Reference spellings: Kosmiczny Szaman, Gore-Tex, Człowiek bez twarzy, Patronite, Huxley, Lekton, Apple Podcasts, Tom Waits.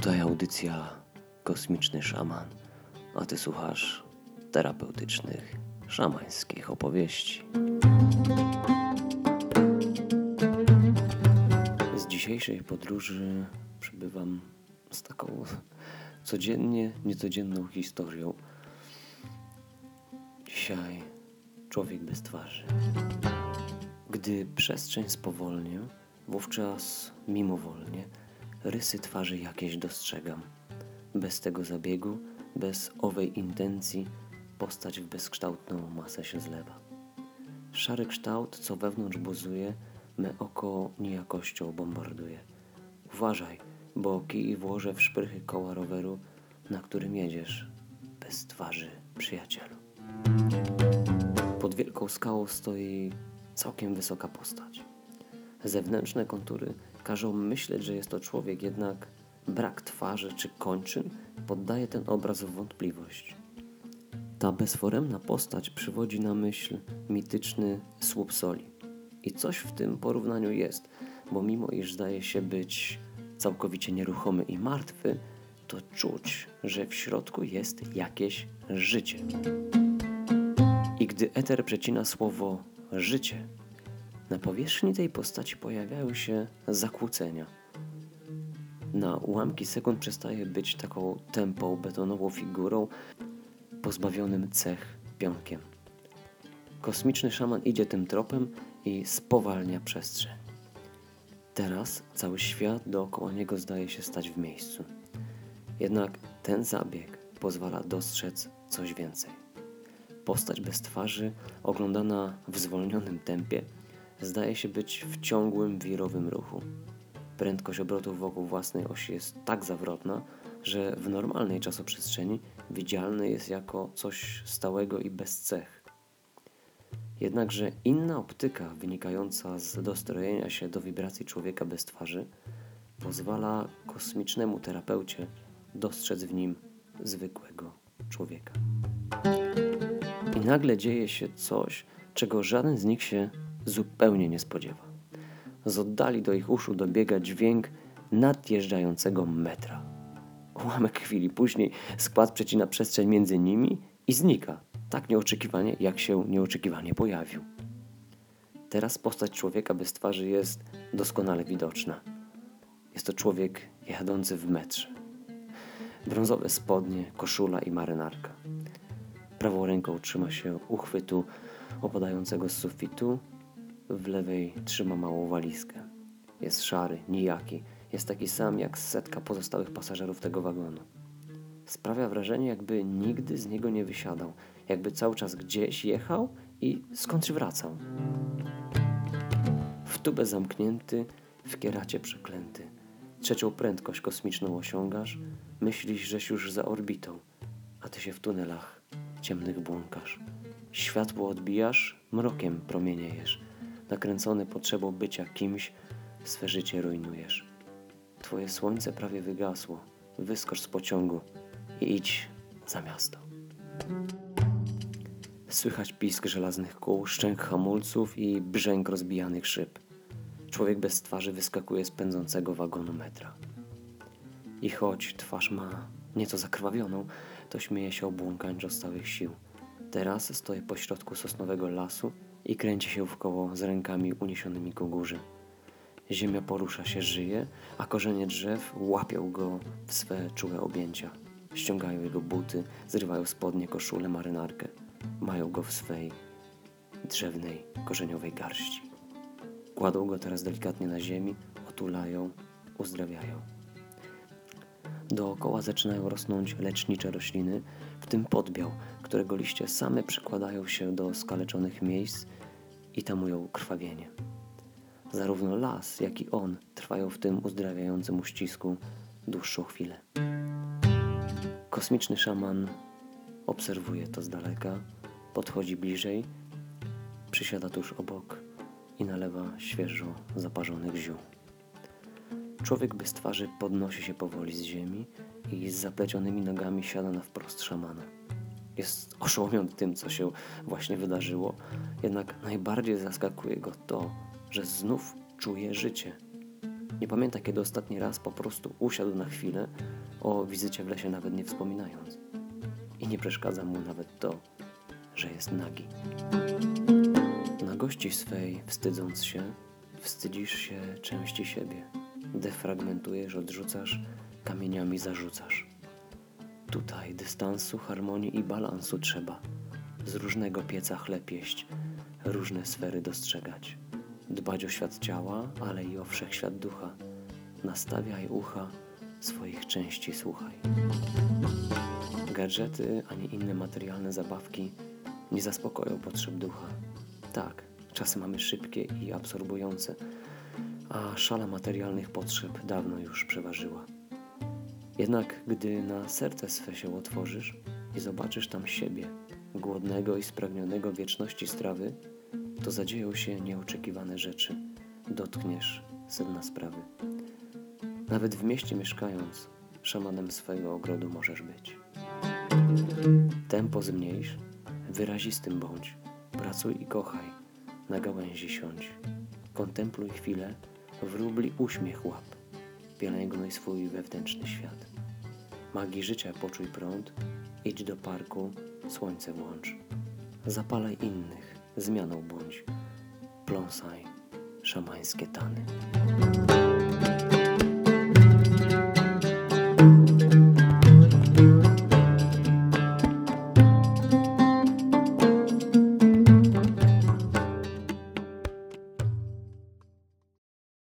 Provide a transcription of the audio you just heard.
Tutaj audycja Kosmiczny Szaman, a Ty słuchasz terapeutycznych, szamańskich opowieści. Z dzisiejszej podróży przybywam z taką codziennie niecodzienną historią. Dzisiaj człowiek bez twarzy. Gdy przestrzeń spowolnię, wówczas mimowolnie rysy twarzy jakieś dostrzegam. Bez tego zabiegu, bez owej intencji postać w bezkształtną masę się zlewa. Szary kształt, co wewnątrz buzuje, me oko niejakością bombarduje. Uważaj, bo kij włożę w szprychy koła roweru, na którym jedziesz bez twarzy, przyjacielu. Pod wielką skałą stoi całkiem wysoka postać. Zewnętrzne kontury każą myśleć, że jest to człowiek, jednak brak twarzy czy kończyn poddaje ten obraz w wątpliwość. Ta bezforemna postać przywodzi na myśl mityczny słup soli. I coś w tym porównaniu jest, bo mimo iż zdaje się być całkowicie nieruchomy i martwy, to czuć, że w środku jest jakieś życie. I gdy eter przecina słowo życie, na powierzchni tej postaci pojawiają się zakłócenia. Na ułamki sekund przestaje być taką tępą, betonową figurą, pozbawionym cech pionkiem. Kosmiczny szaman idzie tym tropem i spowalnia przestrzeń. Teraz cały świat dookoła niego zdaje się stać w miejscu. Jednak ten zabieg pozwala dostrzec coś więcej. Postać bez twarzy, oglądana w zwolnionym tempie, zdaje się być w ciągłym, wirowym ruchu. Prędkość obrotów wokół własnej osi jest tak zawrotna, że w normalnej czasoprzestrzeni widzialny jest jako coś stałego i bez cech. Jednakże inna optyka wynikająca z dostrojenia się do wibracji człowieka bez twarzy pozwala kosmicznemu terapeucie dostrzec w nim zwykłego człowieka. I nagle dzieje się coś, czego żaden z nich się zupełnie nie spodziewa. Z oddali do ich uszu dobiega dźwięk nadjeżdżającego metra. Ułamek chwili później skład przecina przestrzeń między nimi i znika, tak nieoczekiwanie, jak się nieoczekiwanie pojawił. Teraz postać człowieka bez twarzy jest doskonale widoczna. Jest to człowiek jadący w metrze. Brązowe spodnie, koszula i marynarka. Prawą ręką trzyma się uchwytu opadającego z sufitu, w lewej trzyma małą walizkę. Jest szary, nijaki. Jest taki sam jak setka pozostałych pasażerów tego wagonu. Sprawia wrażenie, jakby nigdy z niego nie wysiadał. Jakby cały czas gdzieś jechał i skądś wracał. W tubę zamknięty, w kieracie przeklęty. Trzecią prędkość kosmiczną osiągasz. Myślisz, żeś już za orbitą. A ty się w tunelach ciemnych błąkasz. Światło odbijasz, mrokiem promieniejesz. Nakręcony potrzebą bycia kimś, swe życie rujnujesz. Twoje słońce prawie wygasło. Wyskocz z pociągu i idź za miasto. Słychać pisk żelaznych kół, szczęk hamulców i brzęk rozbijanych szyb. Człowiek bez twarzy wyskakuje z pędzącego wagonu metra. I choć twarz ma nieco zakrwawioną, to śmieje się obłąkańczo z całych sił. Teraz stoi pośrodku sosnowego lasu i kręci się w koło z rękami uniesionymi ku górze. Ziemia porusza się, żyje, a korzenie drzew łapią go w swe czułe objęcia. Ściągają jego buty, zrywają spodnie, koszulę, marynarkę. Mają go w swej drzewnej, korzeniowej garści. Kładą go teraz delikatnie na ziemi, otulają, uzdrawiają. Dookoła zaczynają rosnąć lecznicze rośliny, w tym podbiał, którego liście same przykładają się do skaleczonych miejsc i tamują krwawienie. Zarówno las, jak i on trwają w tym uzdrawiającym uścisku dłuższą chwilę. Kosmiczny szaman obserwuje to z daleka, podchodzi bliżej, przysiada tuż obok i nalewa świeżo zaparzonych ziół. Człowiek bez twarzy podnosi się powoli z ziemi i z zaplecionymi nogami siada na wprost szamana. Jest oszołomiony tym, co się właśnie wydarzyło, jednak najbardziej zaskakuje go to, że znów czuje życie. Nie pamięta, kiedy ostatni raz po prostu usiadł na chwilę, o wizycie w lesie nawet nie wspominając. I nie przeszkadza mu nawet to, że jest nagi. Na gości swej, wstydząc się, wstydzisz się części siebie. Defragmentujesz, odrzucasz, kamieniami zarzucasz. Tutaj dystansu, harmonii i balansu trzeba. Z różnego pieca chleb jeść, różne sfery dostrzegać. Dbać o świat ciała, ale i o wszechświat ducha. Nastawiaj ucha, swoich części słuchaj. Gadżety ani inne materialne zabawki nie zaspokoją potrzeb ducha. Tak, czasy mamy szybkie i absorbujące, a szala materialnych potrzeb dawno już przeważyła. Jednak gdy na serce swe się otworzysz i zobaczysz tam siebie, głodnego i spragnionego wieczności strawy, to zadzieją się nieoczekiwane rzeczy. Dotkniesz sedna sprawy. Nawet w mieście mieszkając, szamanem swojego ogrodu możesz być. Tempo zmniejsz, wyrazistym bądź, pracuj i kochaj, na gałęzi siądź. Kontempluj chwilę, wróbli uśmiech łap, pielęgnuj swój wewnętrzny świat. Magii życia poczuj prąd, idź do parku, słońce włącz. Zapalaj innych, zmianą bądź, pląsaj szamańskie tany.